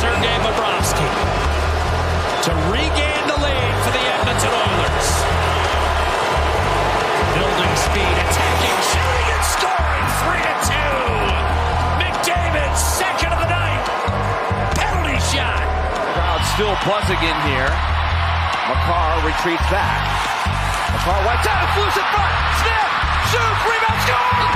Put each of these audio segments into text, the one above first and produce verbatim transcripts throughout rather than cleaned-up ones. Sergei Bobrovsky to regain the lead for the Edmonton Oilers. Building speed, attacking, shooting, and scoring. Three to two. McDavid's second of the night. Penalty shot. The crowd still buzzing in here. Makar retreats back. Makar wipes out. It's loose in front. Snap. Shoots. Rebound. Score.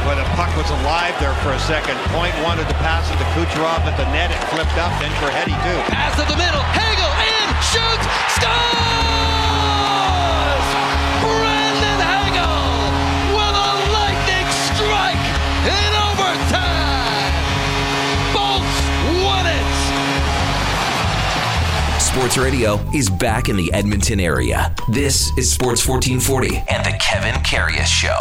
But the puck was alive there for a second. Point wanted to pass it to Kucherov at the net. It flipped up, then for Heddy too. Pass to the middle. Hagel in, shoots, scores! Brendan Hagel with a lightning strike in overtime. Bolts won it. Sports radio is back in the Edmonton area. This is Sports fourteen forty and the Kevin Karius Show.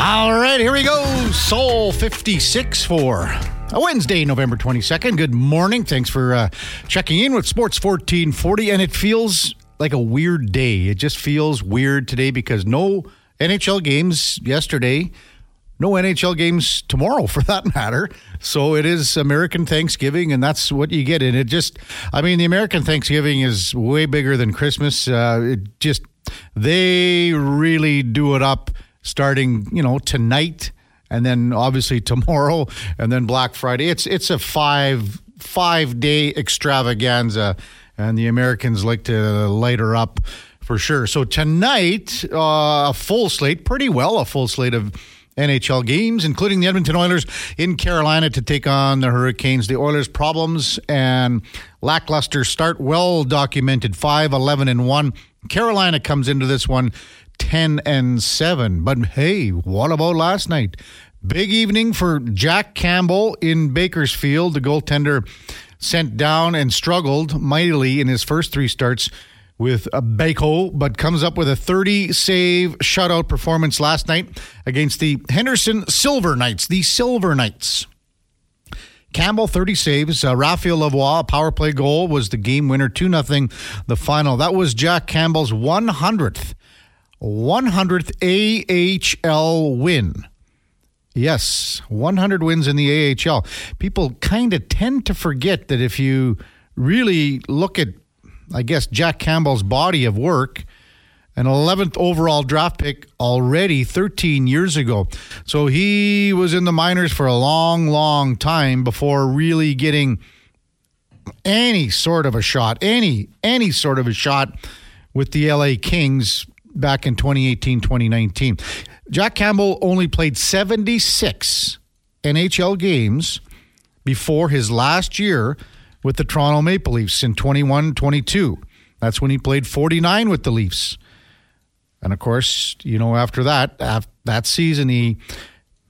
All right, here we go. Soul fifty-six for a Wednesday, November twenty-second. Good morning. Thanks for uh, checking in with Sports fourteen forty. And it feels like a weird day. It just feels weird today because no N H L games yesterday, no N H L games tomorrow for that matter. So it is American Thanksgiving, and that's what you get. And it just, I mean, the American Thanksgiving is way bigger than Christmas. Uh, it just, they really do it up. Starting, you know, tonight, and then obviously tomorrow, and then Black Friday. It's it's a five five day extravaganza, and the Americans like to light her up for sure. So tonight, uh, a full slate, pretty well a full slate of N H L games, including the Edmonton Oilers in Carolina to take on the Hurricanes. The Oilers' problems and lackluster start, well documented, five eleven and one. Carolina comes into this one ten and seven. But hey, what about last night? Big evening for Jack Campbell in Bakersfield. The goaltender sent down and struggled mightily in his first three starts with a Bako, but comes up with a thirty-save shutout performance last night against the Henderson Silver Knights. The Silver Knights. Campbell, thirty saves. Uh, Raphael Lavoie, a power play goal, was the game winner, two nothing the final. That was Jack Campbell's one hundredth A H L win. Yes, one hundred wins in the A H L. People kind of tend to forget that if you really look at, I guess, Jack Campbell's body of work, an eleventh overall draft pick already thirteen years ago. So he was in the minors for a long, long time before really getting any sort of a shot, any, any sort of a shot with the L A Kings back in twenty eighteen, twenty nineteen. Jack Campbell only played seventy-six N H L games before his last year with the Toronto Maple Leafs in twenty-one twenty-two. That's when he played forty-nine with the Leafs. And of course, you know, after that, after that season, he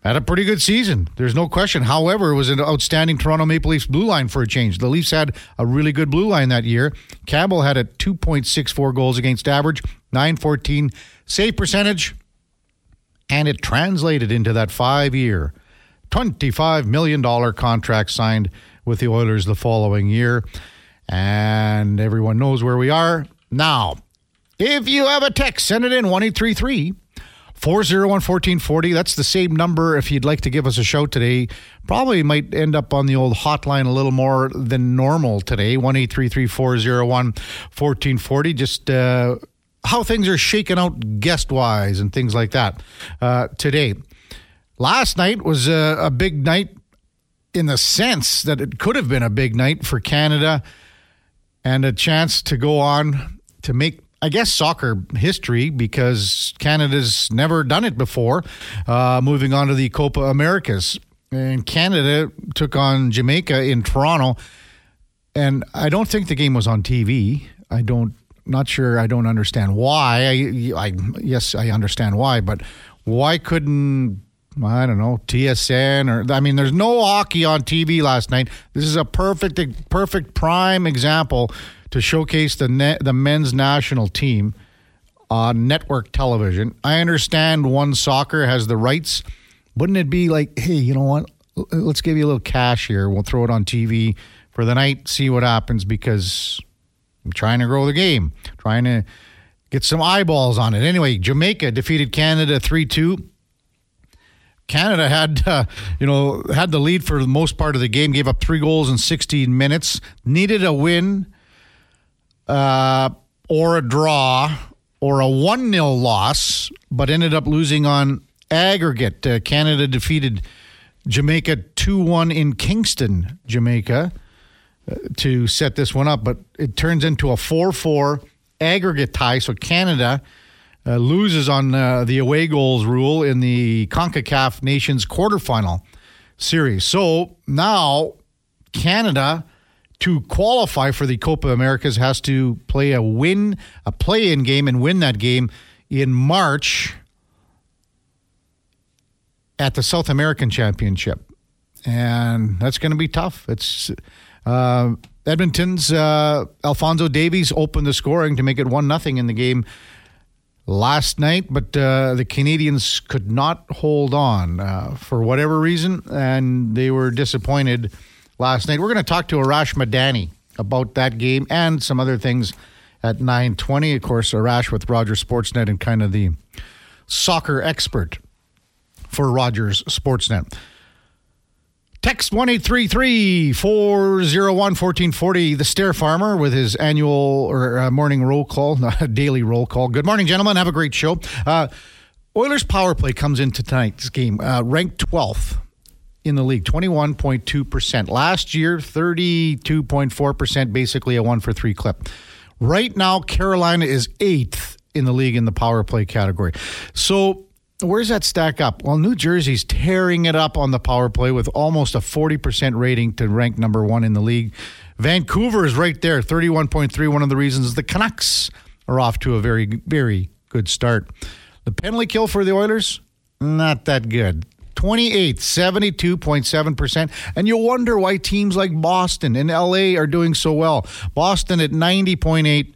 had a pretty good season. There's no question. However, it was an outstanding Toronto Maple Leafs blue line for a change. The Leafs had a really good blue line that year. Campbell had a two point six four goals against average, nine fourteen save percentage, and it translated into that five-year, twenty-five million dollars contract signed with the Oilers the following year. And everyone knows where we are now. If you have a text, send it in one eight three three, four oh one, one four four oh. That's the same number if you'd like to give us a shout today. Probably might end up on the old hotline a little more than normal today. one eight three three, four oh one, one four four oh. Just uh, how things are shaking out guest-wise and things like that uh, today. Last night was a, a big night in the sense that it could have been a big night for Canada and a chance to go on to make, I guess, soccer history, because Canada's never done it before. Uh, moving on to the Copa Americas. And Canada took on Jamaica in Toronto. And I don't think the game was on T V. I don't, not sure, I don't understand why. I, I yes, I understand why, but why couldn't, I don't know, T S N or, I mean, there's no hockey on T V last night. This is a perfect, perfect prime example to showcase the ne- the men's national team on network television. I understand One Soccer has the rights. Wouldn't it be like, hey, you know what? Let's give you a little cash here. We'll throw it on T V for the night, see what happens, because I'm trying to grow the game, trying to get some eyeballs on it. Anyway, Jamaica defeated Canada three two. Canada had, uh, you know, had the lead for the most part of the game, gave up three goals in sixteen minutes, needed a win uh, or a draw or a one nil loss, but ended up losing on aggregate. Uh, Canada defeated Jamaica two one in Kingston, Jamaica, uh, to set this one up, but it turns into a four four aggregate tie, so Canada uh, loses on uh, the away goals rule in the CONCACAF Nations quarterfinal series. So now Canada, to qualify for the Copa Americas, has to play a win, a play-in game and win that game in March at the South American Championship. And that's going to be tough. It's uh, Edmonton's uh, Alphonso Davies opened the scoring to make it one nothing in the game last night, but uh, the Canadians could not hold on uh, for whatever reason, and they were disappointed last night. We're going to talk to Arash Madani about that game and some other things at nine twenty. Of course, Arash with Rogers Sportsnet and kind of the soccer expert for Rogers Sportsnet. Text one eight three three, four oh one, one four four oh. The Stair Farmer with his annual or uh, morning roll call, not a daily roll call. Good morning, gentlemen. Have a great show. Uh, Oilers power play comes into tonight's game, uh, ranked twelfth in the league, twenty-one point two percent. Last year, thirty-two point four percent, basically a one for three clip. Right now, Carolina is eighth in the league in the power play category. So where's that stack up? Well, New Jersey's tearing it up on the power play with almost a forty percent rating to rank number one in the league. Vancouver is right there, thirty-one point three. One of the reasons the Canucks are off to a very, very good start. The penalty kill for the Oilers, not that good. twenty-eighth, seventy-two point seven percent. And you wonder why teams like Boston and L A are doing so well. Boston at ninety point eight,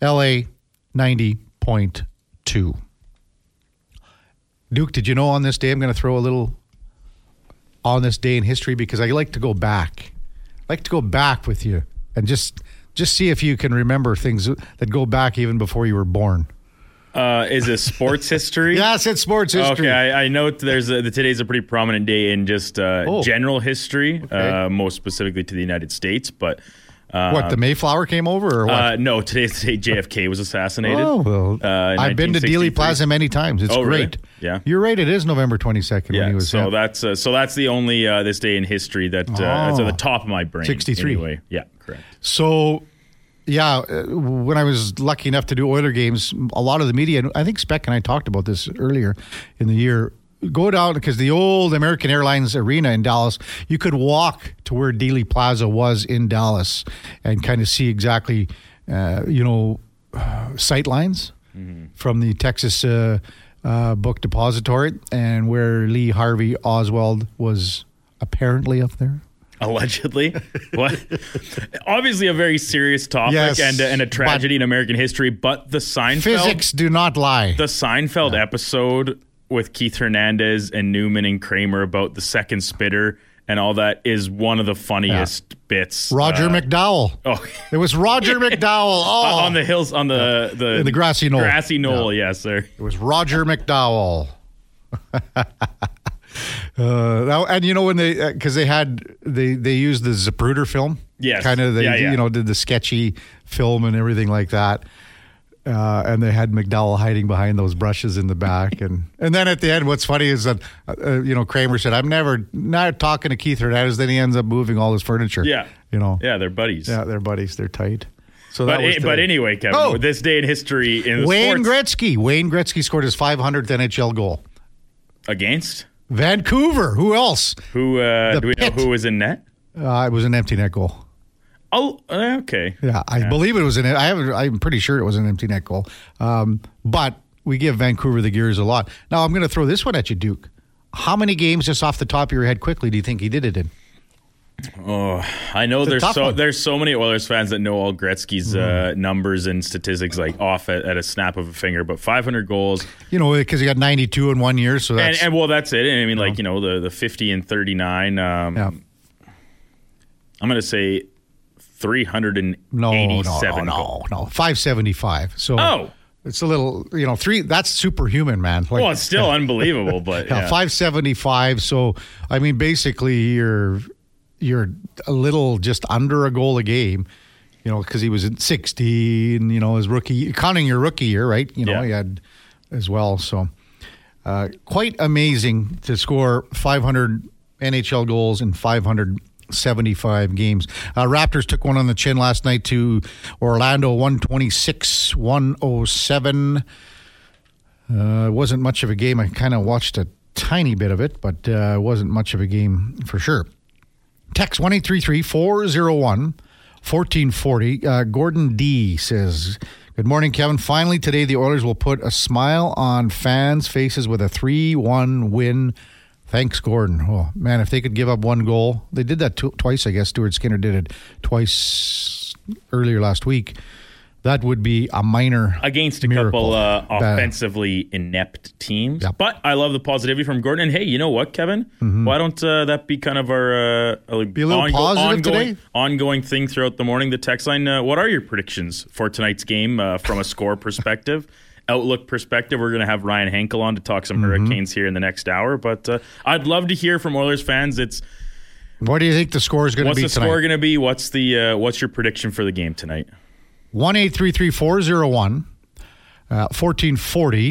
L A ninety point two. Duke, did you know on this day, I'm going to throw a little on this day in history, because I like to go back. I like to go back with you and just just see if you can remember things that go back even before you were born. Uh, is it sports history? Yes, it's sports history. Okay, I, I know there's a, the, today's a pretty prominent day in just uh, oh. general history, okay. uh, most specifically to the United States, but... Uh, what, the Mayflower came over or what? Uh, no, today's the day J F K was assassinated. Oh, well, uh, I've been to Dealey Plaza many times. It's oh, great. Really? Yeah. You're right. It is November twenty-second yeah, when he was so that's uh, so that's the only uh, this day in history that uh, oh, that's at the top of my brain. sixty-three. Anyway. Yeah, correct. So, yeah, when I was lucky enough to do Oiler games, a lot of the media, I think Speck and I talked about this earlier in the year, go down, because the old American Airlines Arena in Dallas, you could walk to where Dealey Plaza was in Dallas and kind of see exactly, uh, you know, uh, sight lines mm-hmm. from the Texas uh, uh, Book Depository and where Lee Harvey Oswald was apparently up there. Allegedly. What? Obviously a very serious topic yes, and, and a tragedy in American history, but the Seinfeld... Physics do not lie. The Seinfeld yeah. episode... with Keith Hernandez and Newman and Kramer about the second spitter and all that is one of the funniest yeah. bits. Roger uh, McDowell. Oh, it was Roger McDowell. Oh. On the hills, on the the, the, the grassy knoll. Grassy knoll, yeah. yes, sir. It was Roger McDowell. uh, and you know when they, because uh, they had they they used the Zapruder film. Yes, kind of. They yeah, yeah. you know did the sketchy film and everything like that. Uh, and they had McDowell hiding behind those brushes in the back, and, and then at the end, what's funny is that uh, you know Kramer said, "I'm never not talking to Keith Hernandez." Then he ends up moving all his furniture. Yeah, you know, yeah, they're buddies. Yeah, they're buddies. They're tight. So, but that was it, the, but anyway, Kevin, oh, with this day in history in the Wayne sports, Gretzky. Wayne Gretzky scored his five hundredth N H L goal against Vancouver. Who else? Who uh, do we Pit. know who was in net? Uh, it was an empty net goal. Oh, okay. Yeah, I yeah. believe it was an. I haven't. I'm pretty sure it was an empty net goal. Um, but we give Vancouver the gears a lot. Now I'm going to throw this one at you, Duke. How many games, just off the top of your head, quickly, do you think he did it in? Oh, I know there's so one. there's so many Oilers fans that know all Gretzky's mm. uh, numbers and statistics like off at, at a snap of a finger, but five hundred goals. You know, because he got ninety-two in one year, so that's... And, and well, that's it. I mean, like, you know, the, the fifty and thirty-nine. Um, yeah. I'm going to say three hundred eighty-seven. No, no, no, no, no. five seventy-five. So oh. It's a little, you know, three. That's superhuman, man. Like, well, it's still unbelievable, but... Yeah. Yeah, five seventy-five, so, I mean, basically, you're... You're a little just under a goal a game, you know, because he was in sixteen, you know, his rookie, counting your rookie year, right? You know, yeah. He had as well. So uh, quite amazing to score five hundred N H L goals in five hundred seventy-five games. Uh, Raptors took one on the chin last night to Orlando, one twenty-six to one oh seven. Uh, it wasn't much of a game. I kind of watched a tiny bit of it, but uh, it wasn't much of a game for sure. Text one eight three three, four oh one, one four four oh. Uh, Gordon D. says, good morning, Kevin. Finally, today the Oilers will put a smile on fans' faces with a three one win. Thanks, Gordon. Oh, man, if they could give up one goal. They did that t- twice, I guess. Stuart Skinner did it twice earlier last week. That would be a minor against a miracle. couple uh, offensively uh, inept teams. Yep. But I love the positivity from Gordon. And hey, you know what, Kevin? Mm-hmm. Why don't uh, that be kind of our uh, be a little ongo- positive ongoing, today? ongoing thing throughout the morning? The text line, uh, what are your predictions for tonight's game uh, from a score perspective? Outlook perspective, we're going to have Ryan Henkel on to talk some mm-hmm. Hurricanes here in the next hour. But uh, I'd love to hear from Oilers fans. It's What do you think the score is going to be tonight? What's the score going to be? What's the uh, what's your prediction for the game tonight? one eight three three, four oh one, one four four oh.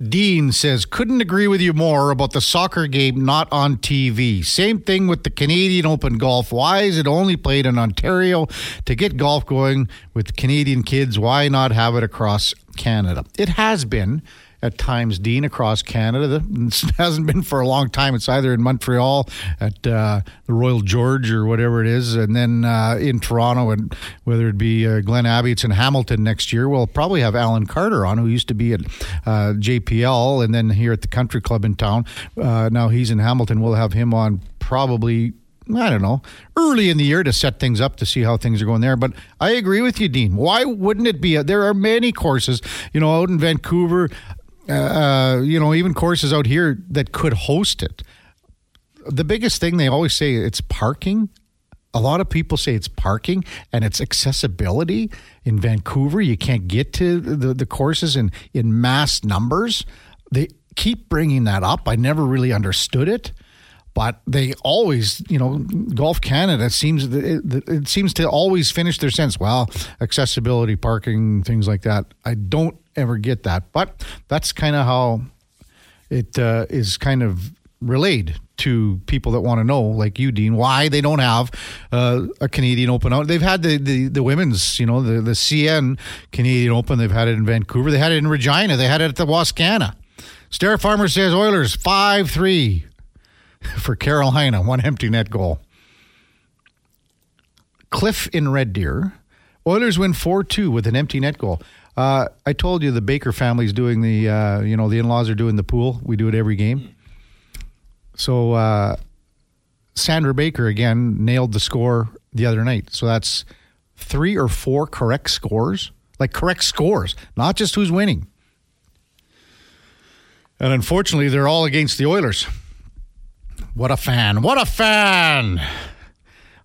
Dean says, couldn't agree with you more about the soccer game not on T V. Same thing with the Canadian Open Golf. Why is it only played in Ontario? To get golf going with Canadian kids, why not have it across Canada? It has been at times, Dean, across Canada. It hasn't been for a long time. It's either in Montreal at uh, the Royal George or whatever it is, and then uh, in Toronto, and whether it be uh, Glen Abbey, it's in Hamilton next year. We'll probably have Alan Carter on, who used to be at uh, J P L and then here at the country club in town. Uh, now he's in Hamilton. We'll have him on probably, I don't know, early in the year to set things up to see how things are going there. But I agree with you, Dean. Why wouldn't it be? A, there are many courses, you know, out in Vancouver, Uh, you know, even courses out here that could host it. The biggest thing they always say, it's parking. A lot of people say it's parking and it's accessibility. In Vancouver, you can't get to the, the courses in, in mass numbers. They keep bringing that up. I never really understood it. But they always, you know, Golf Canada seems it, it seems to always finish their sentence. Well, accessibility, parking, things like that. I don't ever get that, but that's kind of how it uh, is kind of relayed to people that want to know, like you, Dean, why they don't have uh, a Canadian Open out. They've had the, the, the women's, you know, the, the C N Canadian Open. They've had it in Vancouver. They had it in Regina. They had it at the Wascana. Stair Farmer says Oilers five three. For Carolina, one empty net goal. Cliff in Red Deer. Oilers win four two with an empty net goal. Uh, I told you the Baker family's doing the, uh, you know, the in-laws are doing the pool. We do it every game. So uh, Sandra Baker, again, nailed the score the other night. So that's three or four correct scores. Like correct scores, not just who's winning. And unfortunately, they're all against the Oilers. What a fan. What a fan.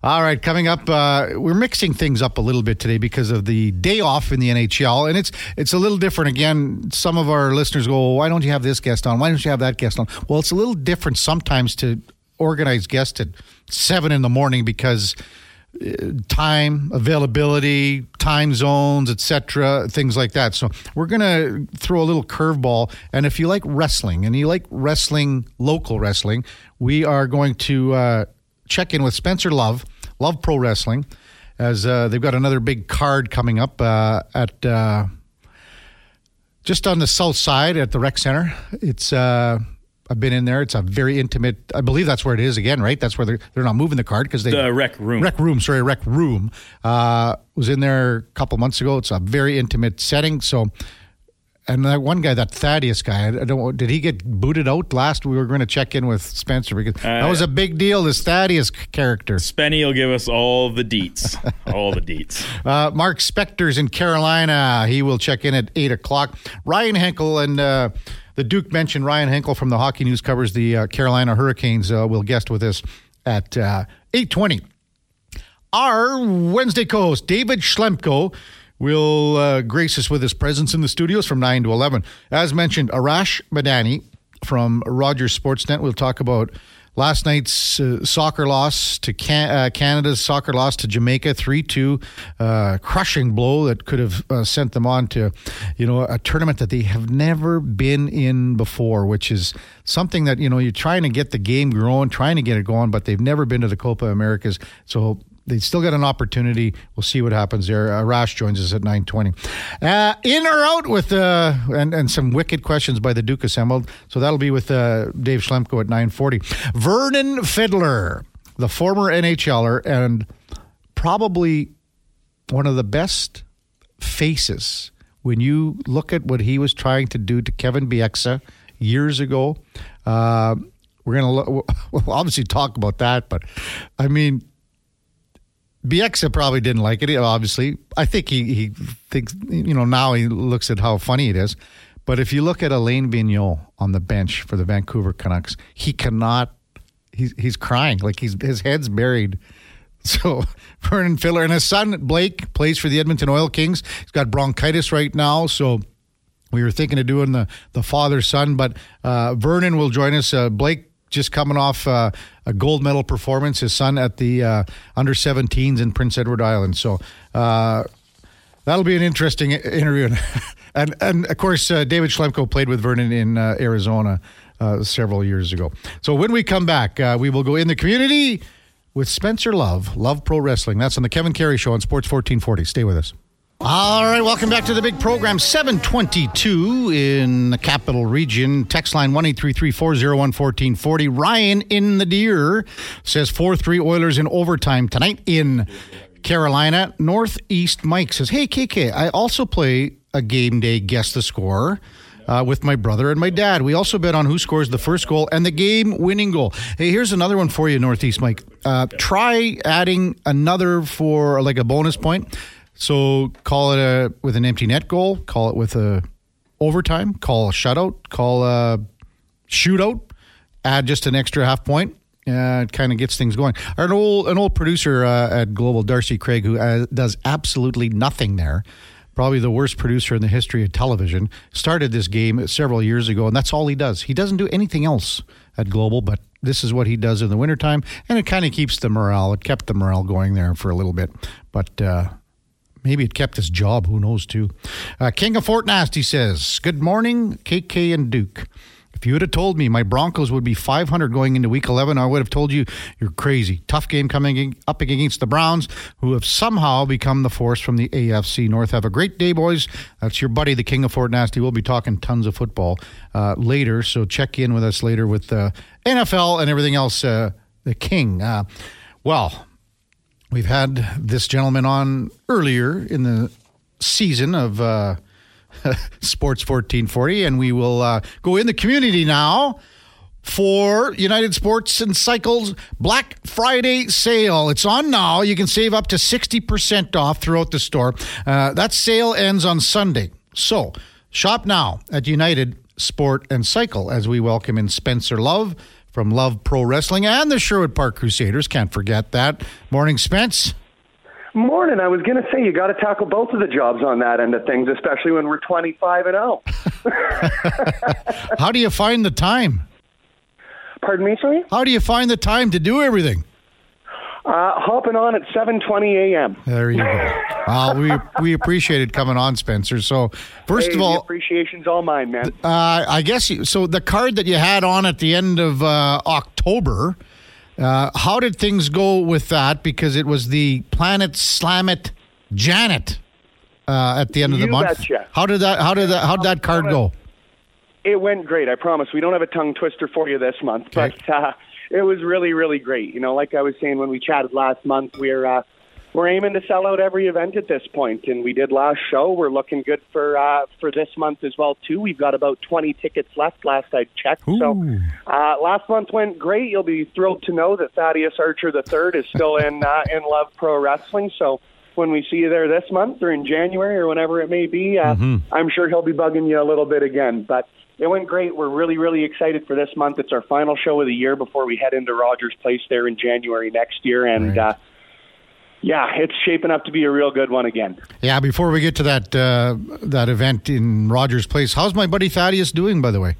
All right, coming up, uh, we're mixing things up a little bit today because of the day off in the N H L, and it's it's a little different. Again, some of our listeners go, why don't you have this guest on? Why don't you have that guest on? Well, it's a little different sometimes to organize guests at seven in the morning because time, availability, time zones, et cetera, things like that. So we're going to throw a little curveball. And if you like wrestling and you like wrestling, local wrestling, we are going to uh, check in with Spencer Love, Love Pro Wrestling, as uh, they've got another big card coming up uh, at uh, just on the south side at the rec center. It's... Uh, I've been in there. It's a very intimate... I believe that's where it is again, right? That's where they're, they're not moving the card because they... The rec room. Rec room, sorry, rec room. Uh, was in there a couple months ago. It's a very intimate setting, so And that one guy, that Thaddeus guy, I don't. Did he get booted out last? We were going to check in with Spencer because uh, that was a big deal. This Thaddeus character. Spenny will give us all the deets, all the deets. Uh, Mark Spector's in Carolina. He will check in at eight o'clock. Ryan Henkel and uh, the Duke mentioned Ryan Henkel from the Hockey News covers the uh, Carolina Hurricanes. Uh, will guest with us at uh, eight twenty. Our Wednesday co-host David Schlemko will uh, grace us with his presence in the studios from nine to eleven. As mentioned, Arash Madani from Rogers Sportsnet. We'll talk about last night's uh, soccer loss to Can- uh, Canada's soccer loss to Jamaica, three two, uh, crushing blow that could have uh, sent them on to, you know, a tournament that they have never been in before, which is something that, you know, you're trying to get the game growing, trying to get it going, but they've never been to the Copa Americas. So they still got an opportunity. We'll see what happens there. Uh, Rash joins us at nine twenty. Uh, in or out with, uh, and, and some wicked questions by the Duke assembled. So that'll be with uh, Dave Schlemko at nine forty. Vernon Fiddler, the former N H L er and probably one of the best faces when you look at what he was trying to do to Kevin Bieksa years ago. Uh, we're going to lo- we'll obviously talk about that, but I mean, Bieksa probably didn't like it, obviously. I think he, he thinks, you know, now he looks at how funny it is. But if you look at Alain Vigneault on the bench for the Vancouver Canucks, he cannot, he's, he's crying. Like, he's, his head's buried. So, Vernon Fiddler and his son, Blake, plays for the Edmonton Oil Kings. He's got bronchitis right now, so we were thinking of doing the, the father-son. But uh, Vernon will join us. Uh, Blake, just coming off uh, a gold medal performance, his son at the uh, under seventeens in Prince Edward Island. So uh, that'll be an interesting interview. and, and, of course, uh, David Schlemko played with Vernon in uh, Arizona uh, several years ago. So when we come back, uh, we will go in the community with Spencer Love, Love Pro Wrestling. That's on the Kevin Karius Show on Sports fourteen forty. Stay with us. All right, welcome back to the big program. seven twenty-two in the capital region. Text line one eight three three, four oh one, fourteen forty. Ryan in the Deer says four three Oilers in overtime tonight in Carolina. Northeast Mike says, hey, K K, I also play a game day guess the score uh, with my brother and my dad. We also bet on who scores the first goal and the game-winning goal. Hey, here's another one for you, Northeast Mike. Uh, try adding another for like a bonus point. So call it a, with an empty net goal, call it with a overtime, call a shutout, call a shootout, add just an extra half point. Uh, it kind of gets things going. Our old, an old producer uh, at Global, Darcy Craig, who uh, does absolutely nothing there, probably the worst producer in the history of television, started this game several years ago, and that's all he does. He doesn't do anything else at Global, but this is what he does in the wintertime, and it kind of keeps the morale. It kept the morale going there for a little bit, but Uh, maybe it kept his job. Who knows, too? Uh, King of Fort Nasty says, good morning, K K and Duke. If you would have told me my Broncos would be five hundred going into Week eleven, I would have told you you're crazy. Tough game coming up against the Browns, who have somehow become the force from the A F C North. Have a great day, boys. That's your buddy, the King of Fort Nasty. We'll be talking tons of football uh, later, so check in with us later with the uh, N F L and everything else. Uh, the King. Uh, well... We've had this gentleman on earlier in the season of uh, Sports fourteen forty, and we will uh, go in the community now for United Sports and Cycles Black Friday sale. It's on now. You can save up to sixty percent off throughout the store. Uh, that sale ends on Sunday. So shop now at United Sport and Cycle as we welcome in Spencer Love from Love Pro Wrestling and the Sherwood Park Crusaders. Can't forget that. Morning, Spence. Morning. I was going to say, you got to tackle both of the jobs on that end of things, especially when we're twenty-five and oh. How do you find the time? Pardon me, sorry? How do you find the time to do everything? Uh, hopping on at seven twenty a.m. There you go. uh, we we appreciated coming on, Spencer. So, first hey, of all... the appreciation's all mine, man. Uh, I guess, you, so the card that you had on at the end of uh, October, uh, how did things go with that? Because it was the Planet Slammet Janet uh, at the end of you the month. Betcha. How did that, how did that, how'd that card go? It went great, I promise. We don't have a tongue twister for you this month, okay. but... Uh, It was really, really great. You know, like I was saying when we chatted last month, we're uh, we're aiming to sell out every event at this point, and we did last show. We're looking good for uh, for this month as well, too. We've got about twenty tickets left, last I checked. Ooh. So uh, last month went great. You'll be thrilled to know that Thaddeus Archer the third is still in uh, in Love Pro Wrestling. So when we see you there this month or in January or whenever it may be, uh, mm-hmm. I'm sure he'll be bugging you a little bit again. But it went great. We're really, really excited for this month. It's our final show of the year before we head into Rogers Place there in January next year. And right. uh Yeah, it's shaping up to be a real good one again. Yeah, before we get to that uh, that event in Rogers Place, how's my buddy Thaddeus doing, by the way?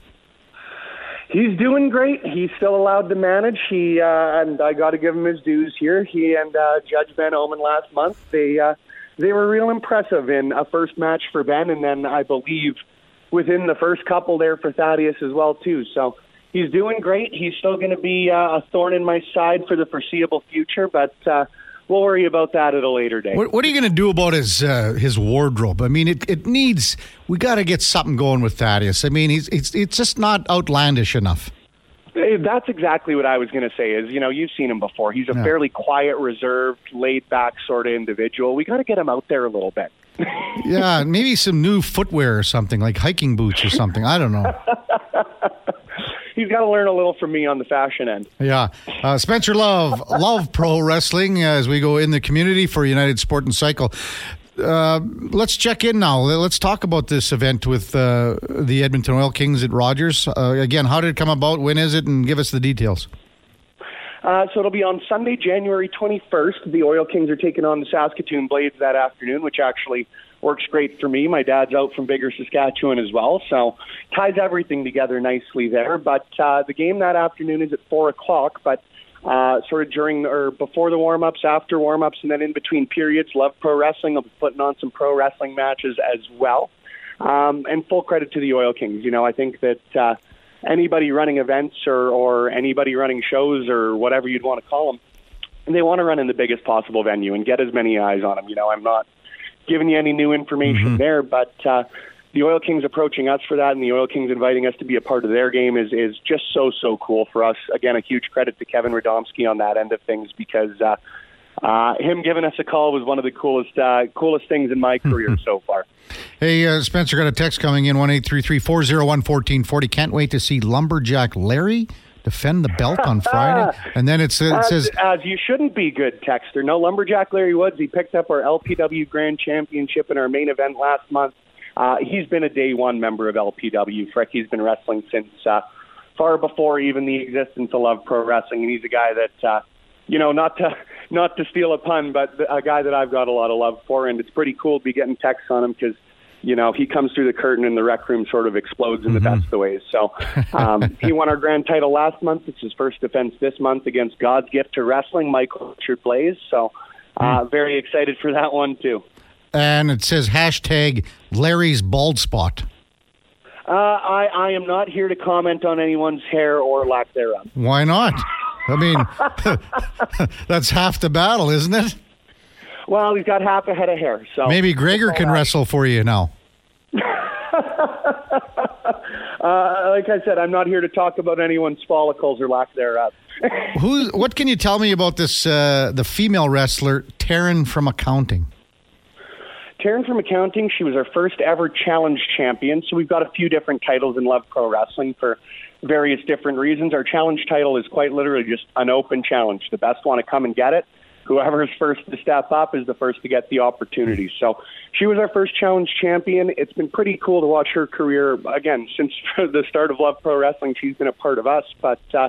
He's doing great. He's still allowed to manage. He uh, and I got to give him his dues here. He and uh, Judge Ben Omen last month, they uh, they were real impressive in a first match for Ben, and then I believe within the first couple there for Thaddeus as well, too. So he's doing great. He's still going to be uh, a thorn in my side for the foreseeable future, but Uh, We'll worry about that at a later date. What, what are you going to do about his uh, his wardrobe? I mean, it, it needs, we got to get something going with Thaddeus. I mean, he's it's it's just not outlandish enough. That's exactly what I was going to say is, you know, you've seen him before. He's a yeah. fairly quiet, reserved, laid-back sort of individual. We got to get him out there a little bit. Yeah, maybe some new footwear or something, like hiking boots or something. I don't know. He's got to learn a little from me on the fashion end. Yeah. Uh, Spencer Love, Love Pro Wrestling, uh, as we go in the community for United Sport and Cycle. Uh, let's check in now. Let's talk about this event with uh, the Edmonton Oil Kings at Rogers. Uh, again, how did it come about? When is it? And give us the details. Uh, so it'll be on Sunday, January twenty-first. The Oil Kings are taking on the Saskatoon Blades that afternoon, which actually works great for me. My dad's out from Bigger, Saskatchewan as well, so ties everything together nicely there. But uh, the game that afternoon is at four o'clock, but uh, sort of during or before the warm-ups, after warm-ups, and then in between periods, Love Pro Wrestling will be putting on some pro wrestling matches as well. Um, and full credit to the Oil Kings. You know, I think that uh, anybody running events or, or anybody running shows or whatever you'd want to call them, they want to run in the biggest possible venue and get as many eyes on them. You know, I'm not giving you any new information mm-hmm. there, but uh, the Oil Kings approaching us for that and the Oil Kings inviting us to be a part of their game is, is just so, so cool for us. Again, a huge credit to Kevin Radomski on that end of things, because uh, uh, him giving us a call was one of the coolest uh, coolest things in my career mm-hmm. so far. Hey, uh, Spencer, got a text coming in, one eight three three, four oh one, one four four oh. Can't wait to see Lumberjack Larry defend the belt on Friday. And then it says, as, as you shouldn't be, good texter. No, Lumberjack Larry Woods, he picked up our L P W Grand Championship in our main event last month. Uh, he's been a day one member of L P W. Frick, he's been wrestling since uh, far before even the existence of Love Pro Wrestling. And he's a guy that, uh, you know, not to not to steal a pun, but a guy that I've got a lot of love for. And it's pretty cool to be getting texts on him because, you know, he comes through the curtain and the rec room sort of explodes in the mm-hmm. best of ways. So um, he won our grand title last month. It's his first defense this month against God's gift to wrestling, Michael Richard Blaze. So uh, very excited for that one, too. And it says hashtag Larry's bald spot. Uh, I, I am not here to comment on anyone's hair or lack thereof. Why not? I mean, that's half the battle, isn't it? Well, he's got half a head of hair. So maybe Gregor can wrestle for you now. uh, like I said, I'm not here to talk about anyone's follicles or lack thereof. Who's? What can you tell me about this? Uh, the female wrestler, Taryn from Accounting. Taryn from Accounting. She was our first ever challenge champion. So we've got a few different titles in Love Pro Wrestling for various different reasons. Our challenge title is quite literally just an open challenge. The best want to come and get it. Whoever's first to step up is the first to get the opportunity. So she was our first challenge champion. It's been pretty cool to watch her career. Again, since the start of Love Pro Wrestling, she's been a part of us. But uh,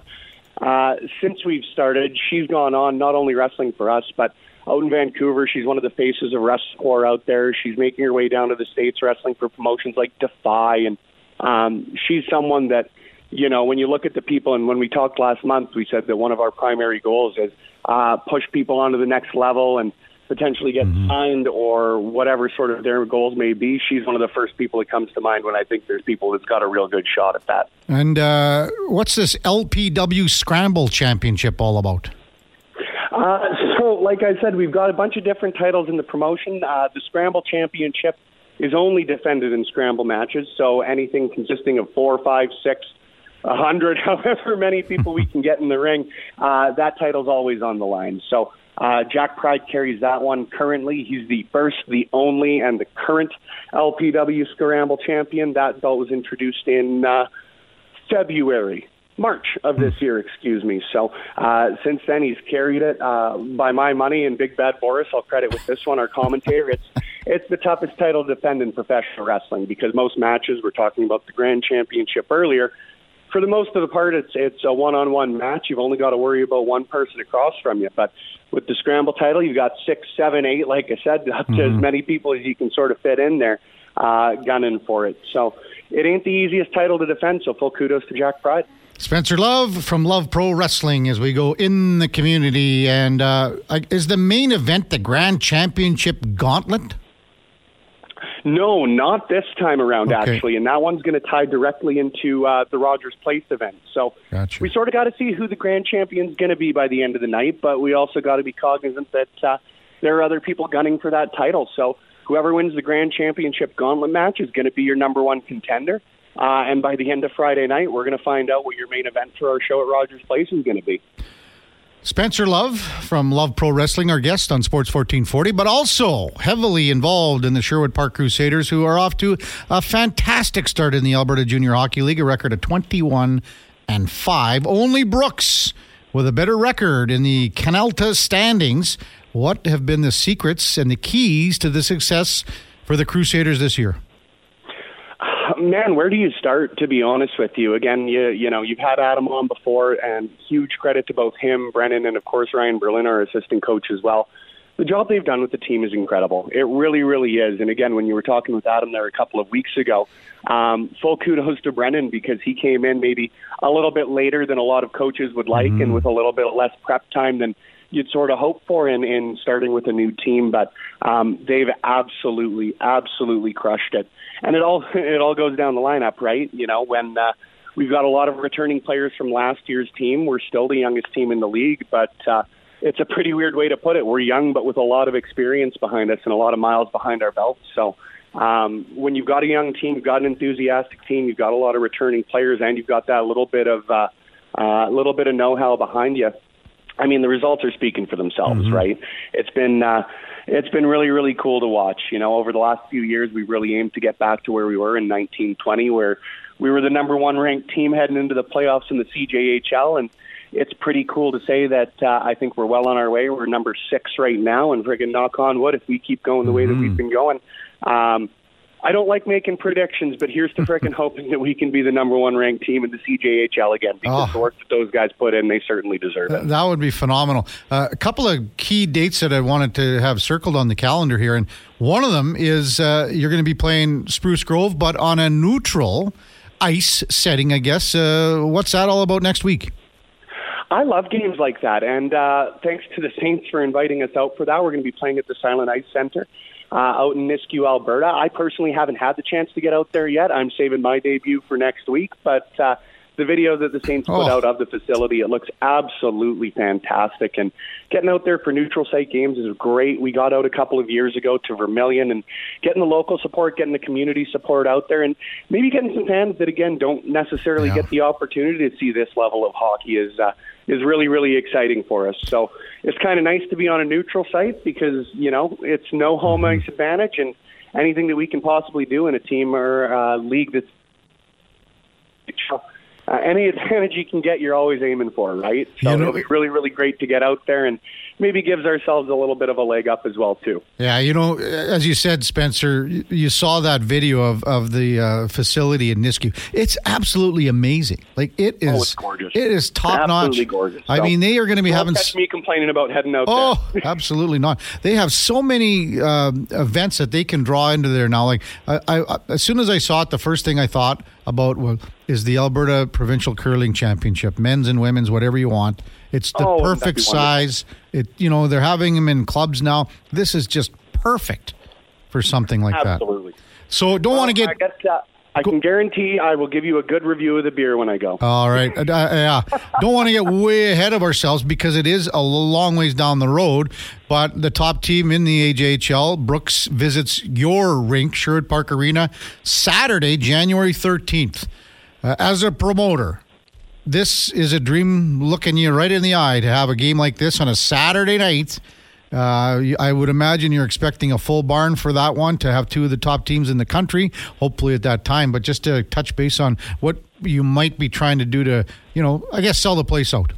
uh, since we've started, she's gone on not only wrestling for us, but out in Vancouver, she's one of the faces of WrestleCore out there. She's making her way down to the States, wrestling for promotions like Defy. And um, she's someone that, you know, when you look at the people, and when we talked last month, we said that one of our primary goals is uh, push people onto the next level and potentially get mm-hmm. signed or whatever sort of their goals may be. She's one of the first people that comes to mind when I think there's people that's got a real good shot at that. And uh, what's this L P W Scramble Championship all about? Uh, so, like I said, we've got a bunch of different titles in the promotion. Uh, the Scramble Championship is only defended in scramble matches, so anything consisting of four, five, six, A hundred, however many people we can get in the ring, uh, that title's always on the line. So Uh, Jack Pride carries that one currently. He's the first, the only, and the current L P W Scramble champion. That belt was introduced in uh, February, March of this year, excuse me. So uh, since then, he's carried it uh, by my money, and Big Bad Boris, I'll credit with this one, our commentator. It's it's the toughest title to defend in professional wrestling, because most matches, we're talking about the Grand Championship earlier, for the most of the part, it's it's a one-on-one match. You've only got to worry about one person across from you. But with the Scramble title, you've got six, seven, eight, like I said, up to mm-hmm. as many people as you can sort of fit in there, uh, gunning for it. So it ain't the easiest title to defend, so full kudos to Jack Pride. Spencer Love from Love Pro Wrestling as we go in the community. And uh, is the main event the Grand Championship Gauntlet? No, not this time around, okay. actually. And that one's going to tie directly into uh, the Rogers Place event. So gotcha. We sort of got to see who the grand champion's going to be by the end of the night, but we also got to be cognizant that uh, there are other people gunning for that title. So whoever wins the Grand Championship Gauntlet match is going to be your number one contender. Uh, and by the end of Friday night, we're going to find out what your main event for our show at Rogers Place is going to be. Spencer Love from Love Pro Wrestling, our guest on Sports fourteen forty, but also heavily involved in the Sherwood Park Crusaders, who are off to a fantastic start in the Alberta Junior Hockey League, a record of twenty-one and five. Only Brooks with a better record in the Canalta standings. What have been the secrets and the keys to the success for the Crusaders this year? Man, where do you start, to be honest with you? Again, you, you know, you've had Adam on before, and huge credit to both him, Brennan, and, of course, Ryan Berlin, our assistant coach as well. The job they've done with the team is incredible. It really, really is. And, again, when you were talking with Adam there a couple of weeks ago, um, full kudos to Brennan, because he came in maybe a little bit later than a lot of coaches would like mm-hmm. and with a little bit less prep time than you'd sort of hope for in, in starting with a new team. But um, they've absolutely, absolutely crushed it. And it all it all goes down the lineup, right? You know, when uh, we've got a lot of returning players from last year's team, we're still the youngest team in the league, but uh, it's a pretty weird way to put it. We're young, but with a lot of experience behind us and a lot of miles behind our belt. So um, when you've got a young team, you've got an enthusiastic team, you've got a lot of returning players, and you've got that little bit of uh, uh, little bit of know-how behind you. I mean, the results are speaking for themselves, mm-hmm. right? It's been uh, it's been really, really cool to watch. You know, over the last few years, we really aimed to get back to where we were in nineteen twenty, where we were the number one ranked team heading into the playoffs in the C J H L, and it's pretty cool to say that uh, I think we're well on our way. We're number six right now, and friggin' knock on wood, if we keep going the way mm-hmm. that we've been going. Um, I don't like making predictions, but here's to frickin' hoping that we can be the number one ranked team in the C J H L again, because oh. the work that those guys put in, they certainly deserve it. That would be phenomenal. Uh, a couple of key dates that I wanted to have circled on the calendar here, and one of them is uh, you're going to be playing Spruce Grove, but on a neutral ice setting, I guess. Uh, what's that all about next week? I love games like that, and uh, thanks to the Saints for inviting us out for that. We're going to be playing at the Silent Ice Centre. Uh, out in Nisku, Alberta. I personally haven't had the chance to get out there yet. I'm saving my debut for next week, but uh, the video that the Saints oh. put out of the facility, it looks absolutely fantastic, and getting out there for neutral site games is great. We got out a couple of years ago to Vermilion, and getting the local support, getting the community support out there, and maybe getting some fans that, again, don't necessarily yeah. get the opportunity to see this level of hockey is uh, is really, really exciting for us. So it's kind of nice to be on a neutral site because, you know, it's no home ice advantage, and anything that we can possibly do in a team or uh, league that's uh, any advantage you can get, you're always aiming for, right? So you know, it'll be really, really great to get out there, and maybe gives ourselves a little bit of a leg up as well, too. Yeah, you know, as you said, Spencer, you saw that video of, of the uh, facility in Nisku. It's absolutely amazing. Like, it is oh, it's gorgeous. It is top-notch. Absolutely gorgeous. I so, mean, they are going to be having... Don't catch me complaining about heading out oh, there. Oh, absolutely not. They have so many uh, events that they can draw into there now. Like, I, I, as soon as I saw it, the first thing I thought about was... is the Alberta Provincial Curling Championship, men's and women's, whatever you want. It's the oh, perfect size. It, you know, they're having them in clubs now. This is just perfect for something like Absolutely. that. Absolutely. So don't well, want to get... I, guess, uh, I go- can guarantee I will give you a good review of the beer when I go. All right. uh, yeah. Don't want to get way ahead of ourselves because it is a long ways down the road, but the top team in the A J H L, Brooks, visits your rink, Sherwood Park Arena, Saturday, January thirteenth. Uh, as a promoter, this is a dream looking you right in the eye to have a game like this on a Saturday night. Uh, I would imagine you're expecting a full barn for that one, to have two of the top teams in the country, hopefully at that time. But just to touch base on what you might be trying to do to, you know, I guess sell the place out.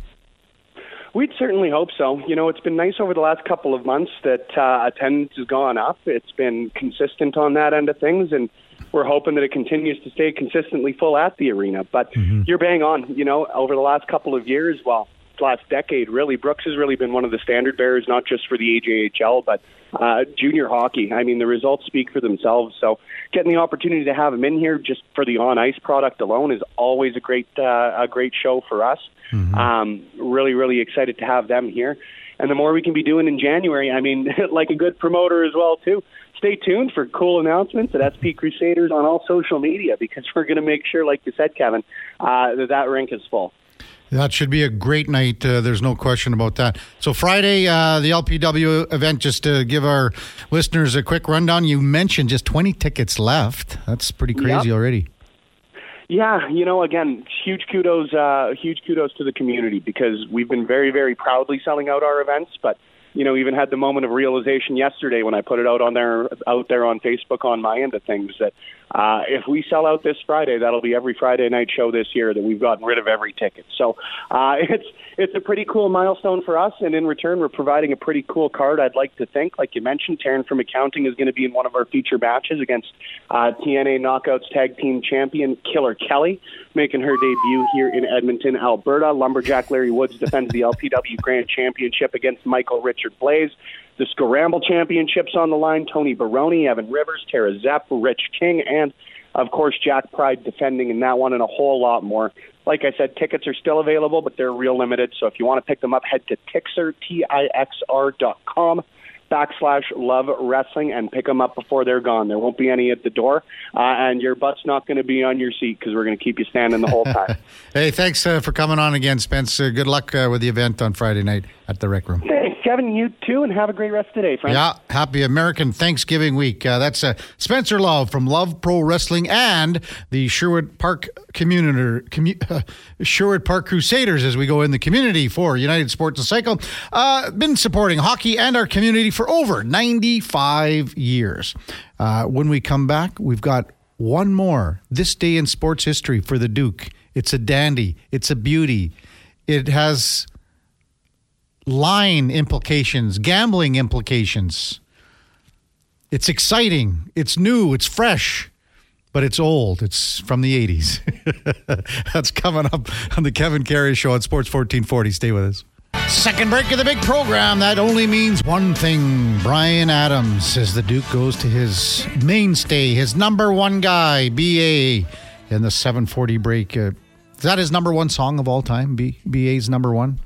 We'd certainly hope so. You know, it's been nice over the last couple of months that uh, attendance has gone up. It's been consistent on that end of things, and we're hoping that it continues to stay consistently full at the arena. But mm-hmm. you're bang on. You know, over the last couple of years, well, last decade, really, Brooks has really been one of the standard bearers, not just for the A J H L, but uh, junior hockey. I mean, the results speak for themselves. So getting the opportunity to have him in here just for the on-ice product alone is always a great uh, a great show for us. Mm-hmm. Um, really, really excited to have them here. And the more we can be doing in January, I mean, like a good promoter as well, too. Stay tuned for cool announcements at S P Crusaders on all social media, because we're going to make sure, like you said, Kevin, uh, that that rink is full. That should be a great night. Uh, there's no question about that. So Friday, uh, the L P W event, just to give our listeners a quick rundown, you mentioned just twenty tickets left. That's pretty crazy yep. already. Yeah, you know, again, huge kudos, uh, huge kudos to the community, because we've been very, very proudly selling out our events. But, you know, even had the moment of realization yesterday when I put it out on there, out there on Facebook on my end of things, that uh, if we sell out this Friday, that'll be every Friday night show this year that we've gotten rid of every ticket. So uh, it's it's a pretty cool milestone for us, and in return, we're providing a pretty cool card, I'd like to think. Like you mentioned, Taryn from Accounting is going to be in one of our feature matches against uh, T N A Knockouts Tag Team Champion Killer Kelly, making her debut here in Edmonton, Alberta. Lumberjack Larry Woods defends the L P W Grand Championship against Michael Richard Blaze. The Scaramble Championships on the line, Tony Baroni, Evan Rivers, Tara Zepp, Rich King, and, of course, Jack Pride defending in that one, and a whole lot more. Like I said, tickets are still available, but they're real limited. So if you want to pick them up, head to Tixr, T I X R dot com backslash Love Wrestling, and pick them up before they're gone. There won't be any at the door, uh, and your butt's not going to be on your seat, because we're going to keep you standing the whole time. Hey, thanks uh, for coming on again, Spence. Uh, good luck uh, with the event on Friday night at the Rec Room. Thanks, Kevin. You too, and have a great rest of the day, friend. Yeah, happy American Thanksgiving week. Uh, that's uh, Spencer Love from Love Pro Wrestling and the Sherwood Park community, commu- uh, Sherwood Park Crusaders, as we go in the community for United Sports and Cycle. Uh, been supporting hockey and our community for over ninety-five years. Uh, when we come back, we've got one more this day in sports history for the Duke. It's a dandy. It's a beauty. It has line implications, gambling implications. It's exciting. It's new. It's fresh. But it's old. It's from the eighties. That's coming up on the Kevin Karius Show on Sports fourteen forty. Stay with us. Second break of the big program. That only means one thing. Brian Adams, as the Duke goes to his mainstay, his number one guy, B A, in the seven forty break. Uh, is that his number one song of all time? B- BA's number one?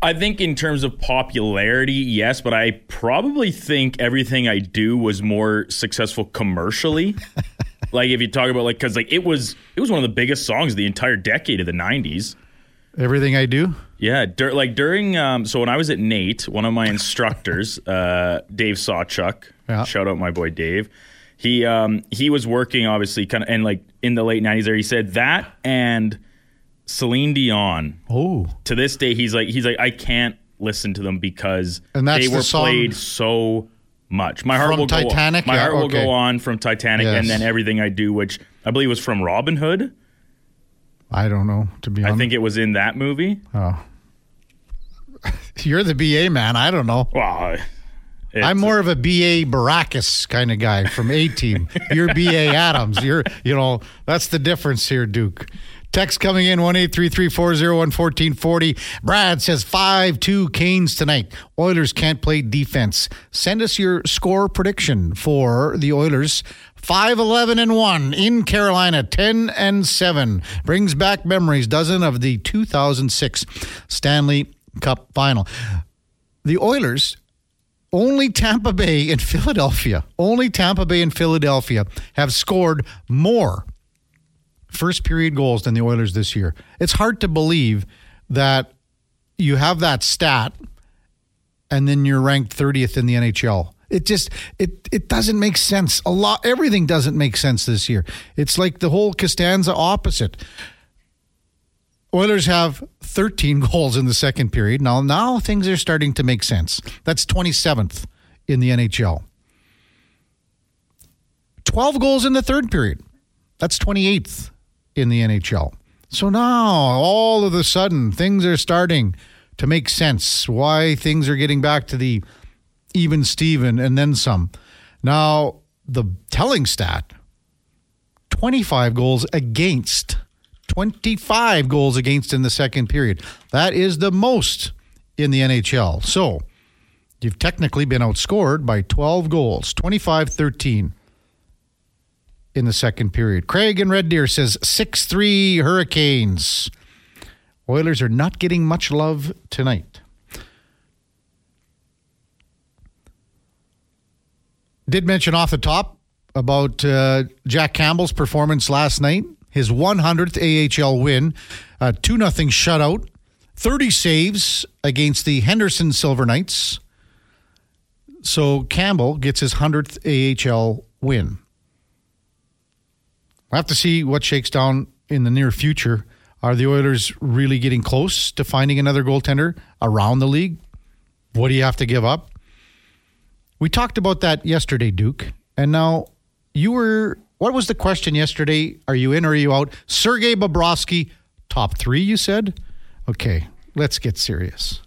I think in terms of popularity, yes, but I probably think Everything I Do was more successful commercially. Like if you talk about like, because like it was it was one of the biggest songs of the entire decade of the nineties. Everything I Do? Yeah, dur- like during, um, so when I was at Nate, one of my instructors, uh, Dave Sawchuk, yeah. shout out my boy Dave, he um, he was working obviously kind of, and like in the late nineties there, he said that and Celine Dion. Oh. To this day, he's like, he's like, I can't listen to them because and that's they were the song played so much. My heart from will Titanic? go on. My yeah, heart okay. will go on from Titanic, yes. And then Everything I Do, which I believe was from Robin Hood. I don't know, to be honest. I think it was in that movie. Oh. You're the B A man. I don't know. Well, I'm more of a B A Baracus kind of guy from A-Team. You're B A Adams. You're, you know, that's the difference here, Duke. Text coming in, one eight three three four zero one one four four zero. Brad says five two Canes tonight. Oilers can't play defense. Send us your score prediction for the Oilers. five eleven and one in Carolina, ten and seven. Brings back memories, doesn't, of the two thousand six Stanley Cup Final. The Oilers, only Tampa Bay and Philadelphia, only Tampa Bay and Philadelphia have scored more first period goals than the Oilers this year. It's hard to believe that you have that stat and then you're ranked thirtieth in the N H L. It just, it it doesn't make sense. A lot, everything doesn't make sense this year. It's like the whole Costanza opposite. Oilers have thirteen goals in the second period. Now, now things are starting to make sense. That's twenty-seventh in the N H L. twelve goals in the third period. That's twenty-eighth in the N H L. So now, all of a sudden, things are starting to make sense. Why things are getting back to the even Steven and then some. Now, the telling stat, twenty-five goals against, twenty-five goals against in the second period. That is the most in the N H L. So, you've technically been outscored by twelve goals, twenty-five thirteen in the second period. Craig in Red Deer says six three Hurricanes. Oilers are not getting much love tonight. Did mention off the top about uh, Jack Campbell's performance last night. His one hundredth A H L win, a two nothing shutout, thirty saves against the Henderson Silver Knights. So Campbell gets his one hundredth A H L win. We'll have to see what shakes down in the near future. Are the Oilers really getting close to finding another goaltender around the league? What do you have to give up? We talked about that yesterday, Duke. And now you were, what was the question yesterday? Are you in or are you out? Sergei Bobrovsky, top three, you said? Okay, let's get serious.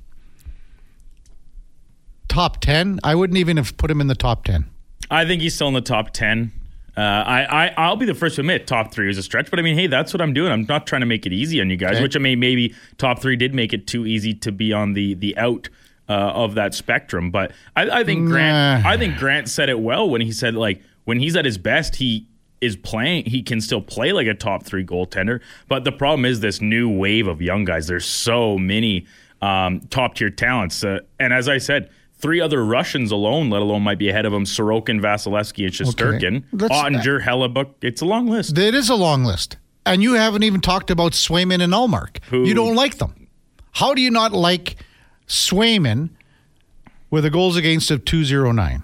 Top ten? I wouldn't even have put him in the top ten. I think he's still in the top ten. Uh, I, I, I'll be the first to admit top three is a stretch, but I mean, hey, that's what I'm doing. I'm not trying to make it easy on you guys, okay. Which I mean, maybe top three did make it too easy to be on the the out uh, of that spectrum. But I, I think Grant, nah. I think Grant said it well when he said, like, when he's at his best, he is playing. He can still play like a top three goaltender. But the problem is this new wave of young guys. There's so many um, top tier talents, uh, and as I said. Three other Russians alone, let alone might be ahead of them, Sorokin, Vasilevsky, and Shesterkin. Okay. Ottinger, uh, Hellebuck. It's a long list. It is a long list. And you haven't even talked about Swayman and Ullmark. Who, you don't like them. How do you not like Swayman with a goals against of two oh nine?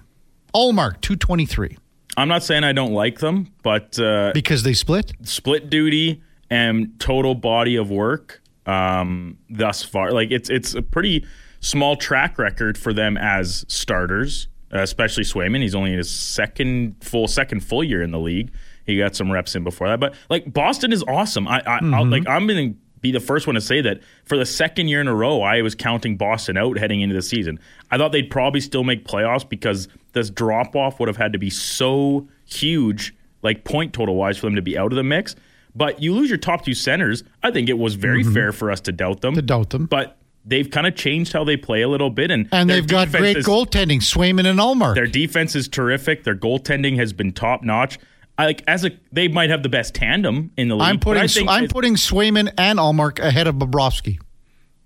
Ullmark, two twenty-three. I'm not saying I don't like them, but... Uh, because they split? Split duty and total body of work um, thus far. Like, it's it's a pretty... small track record for them as starters, especially Swayman. He's only in his second full second full year in the league. He got some reps in before that, but like Boston is awesome. I, I mm-hmm. I'll, like I'm gonna be the first one to say that for the second year in a row, I was counting Boston out heading into the season. I thought they'd probably still make playoffs because this drop off would have had to be so huge, like point total wise, for them to be out of the mix. But you lose your top two centers. I think it was very mm-hmm. fair for us to doubt them. To doubt them, but. They've kind of changed how they play a little bit. And, and they've got great is, goaltending, Swayman and Ullmark. Their defense is terrific. Their goaltending has been top-notch. I, like as a, They might have the best tandem in the league. I'm putting, I think I'm putting Swayman and Ullmark ahead of Bobrovsky.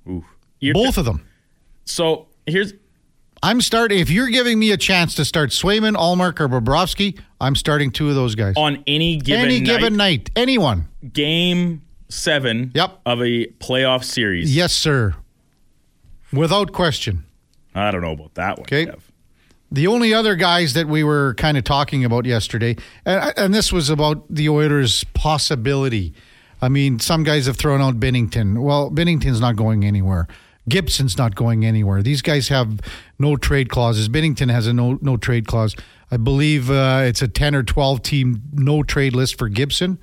Ooh, Both t- of them. So here's... I'm starting... If you're giving me a chance to start Swayman, Ullmark, or Bobrovsky, I'm starting two of those guys. On any given any night. Any given night. Anyone. Game seven yep. of a playoff series. Yes, sir. Without question. I don't know about that one. Okay. Kev. The only other guys that we were kind of talking about yesterday, and, and this was about the Oilers' possibility. I mean, some guys have thrown out Binnington. Well, Binnington's not going anywhere. Gibson's not going anywhere. These guys have no trade clauses. Binnington has a no no trade clause. I believe uh, it's a ten or twelve team no trade list for Gibson.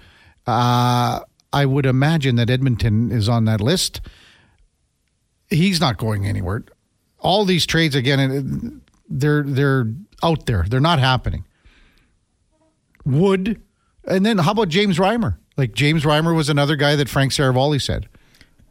Uh, I would imagine that Edmonton is on that list. He's not going anywhere. All these trades, again, they're they're out there. They're not happening. Wood. And then how about James Reimer? Like, James Reimer was another guy that Frank Saravalli said.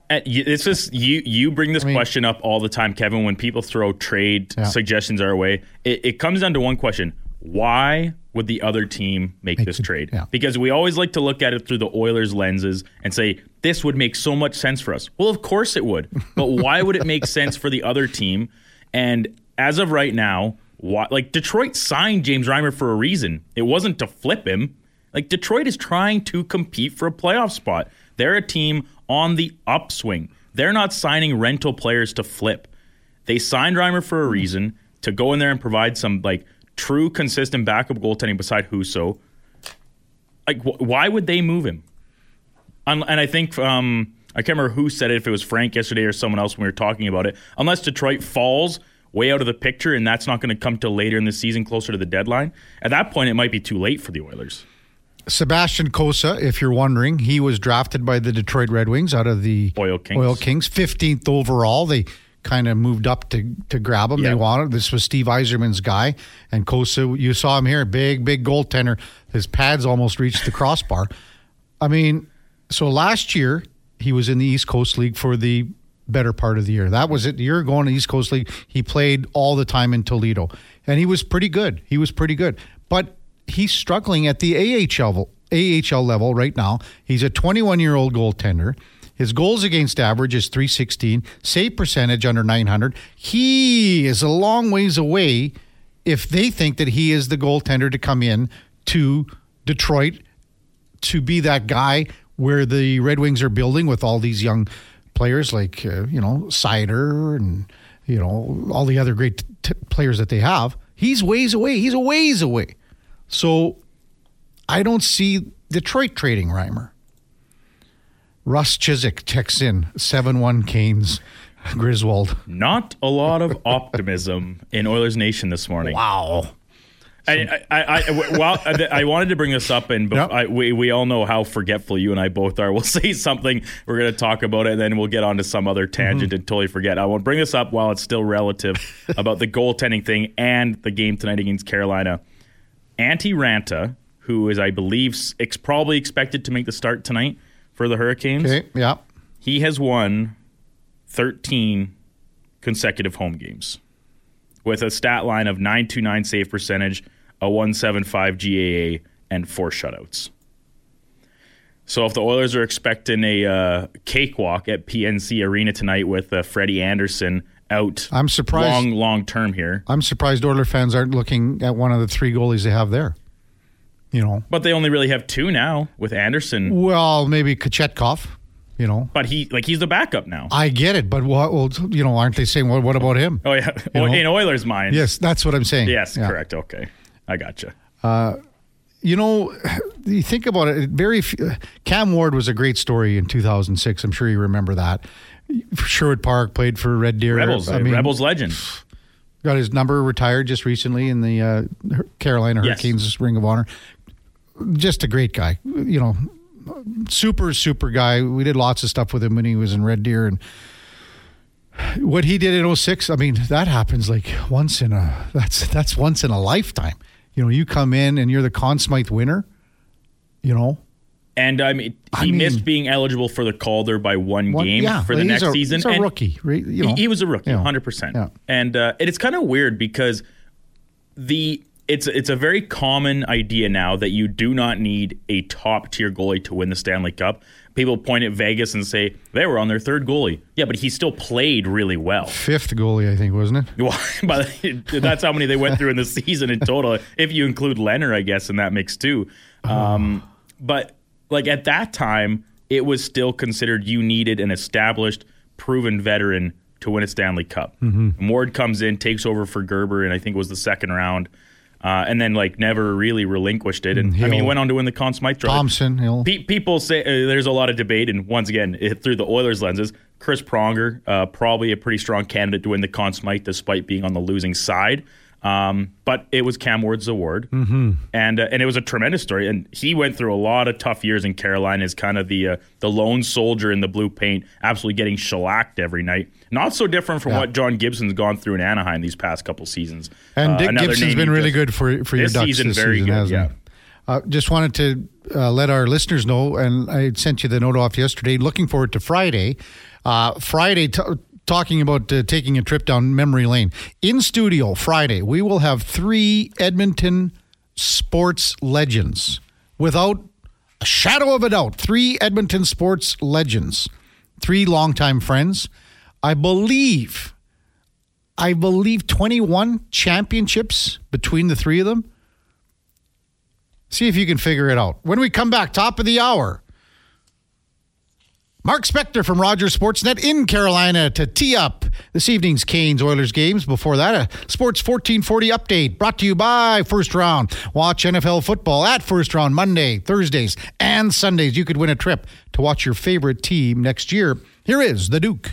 And it's just, you you bring this I mean, question up all the time, Kevin, when people throw trade yeah. suggestions our way. It, it comes down to one question. Why would the other team make, make this the, trade? Yeah. Because we always like to look at it through the Oilers' lenses and say, this would make so much sense for us. Well, of course it would. But why would it make sense for the other team? And as of right now, why, like Detroit signed James Reimer for a reason. It wasn't to flip him. Like Detroit is trying to compete for a playoff spot. They're a team on the upswing. They're not signing rental players to flip. They signed Reimer for a reason to go in there and provide some like true consistent backup goaltending beside Husso. Like, wh- why would they move him? And, and I think um, I can't remember who said it, if it was Frank yesterday or someone else when we were talking about it, unless Detroit falls way out of the picture and that's not going to come till later in the season, closer to the deadline, at that point it might be too late for the Oilers. Sebastian Kosa, if you're wondering, he was drafted by the Detroit Red Wings out of the Oil Kings, Oil Kings fifteenth overall. They kind of moved up to, to grab him. Yep. They wanted. This was Steve Yzerman's guy. And Kosa, you saw him here, big, big goaltender. His pads almost reached the crossbar. I mean, so last year he was in the East Coast League for the better part of the year. That was it. You're going to East Coast League. He played all the time in Toledo. And he was pretty good. He was pretty good. But he's struggling at the A H L, A H L level right now. He's a twenty-one-year-old goaltender. His goals against average is three sixteen, save percentage under nine hundred. He is a long ways away if they think that he is the goaltender to come in to Detroit to be that guy where the Red Wings are building with all these young players like, uh, you know, Sider and, you know, all the other great t- players that they have. He's ways away. He's a ways away. So I don't see Detroit trading Reimer. Russ Chizik checks in, seven one Canes, Griswold. Not a lot of optimism in Oilers Nation this morning. Wow. I, I, I, I, well, I wanted to bring this up, and bef- yep. I, we, we all know how forgetful you and I both are. We'll say something, we're going to talk about it, and then we'll get on to some other tangent mm-hmm. and totally forget. I won't bring this up while it's still relative about the goaltending thing and the game tonight against Carolina. Antti Ranta, who is, I believe, ex- probably expected to make the start tonight for the Hurricanes. Okay, yeah. He has won thirteen consecutive home games with a stat line of nine twenty-nine save percentage, a one seventy-five G A A, and four shutouts. So if the Oilers are expecting a uh, cakewalk at P N C Arena tonight with uh, Freddie Anderson out I'm surprised, long, long term here. I'm surprised Oilers fans aren't looking at one of the three goalies they have there. You know, but they only really have two now with Anderson. Well, maybe Kachetkov, you know. But he, like, he's the backup now. I get it, but what? Well, you know, aren't they saying, well, what about him? Oh yeah, you know? In Oilers' minds. Yes, that's what I'm saying. Yes, yeah. Correct. Okay, I gotcha. Uh, you know, you think about it. Very few, Cam Ward was a great story in two thousand six. I'm sure you remember that. Sherwood Park, played for Red Deer. Rebels, I mean, Rebels legend. Got his number retired just recently in the uh, Carolina Hurricanes yes. Ring of Honor. Just a great guy, you know, super, super guy. We did lots of stuff with him when he was in Red Deer. And what he did in oh six, I mean, that happens like once in a, that's that's once in a lifetime. You know, you come in and you're the Conn Smythe winner, you know. And I mean, he I mean, missed being eligible for the Calder by one, one game yeah, for the next a, season. He's a and rookie. Right? You know, he, he was a rookie, you know, one hundred percent. Yeah. And uh, it's kind of weird because the... It's it's a very common idea now that you do not need a top-tier goalie to win the Stanley Cup. People point at Vegas and say, they were on their third goalie. Yeah, but he still played really well. Fifth goalie, I think, wasn't it? Well, but that's how many they went through in the season in total, if you include Leonard, I guess, in that mix too. Um, but like at that time, it was still considered you needed an established, proven veteran to win a Stanley Cup. Mm-hmm. Ward comes in, takes over for Gerber, and I think it was the second round. Uh, and then, like, never really relinquished it. And Hill. I mean, went on to win the Conn Smythe Trophy. Thompson, Hill. Pe- people say uh, there's a lot of debate, and once again, it, through the Oilers' lenses, Chris Pronger, uh, probably a pretty strong candidate to win the Conn Smythe despite being on the losing side. Um, but it was Cam Ward's award, mm-hmm. and uh, and it was a tremendous story. And he went through a lot of tough years in Carolina as kind of the uh, the lone soldier in the blue paint, absolutely getting shellacked every night. Not so different from yeah. what John Gibson's gone through in Anaheim these past couple seasons. And uh, Dick Gibson's been really good for for your Ducks this season. Very good, hasn't yeah. It? Uh, just wanted to uh, let our listeners know, and I sent you the note off yesterday. Looking forward to Friday. Uh, Friday. T- Talking about uh, taking a trip down memory lane. In studio Friday, we will have three Edmonton sports legends. Without a shadow of a doubt, three Edmonton sports legends. Three longtime friends. I believe, I believe twenty-one championships between the three of them. See if you can figure it out. When we come back, top of the hour. Mark Spector from Rogers Sportsnet in Carolina to tee up this evening's Canes-Oilers games. Before that, a Sports fourteen forty update brought to you by First Round. Watch N F L football at First Round Monday, Thursdays, and Sundays. You could win a trip to watch your favorite team next year. Here is the Duke.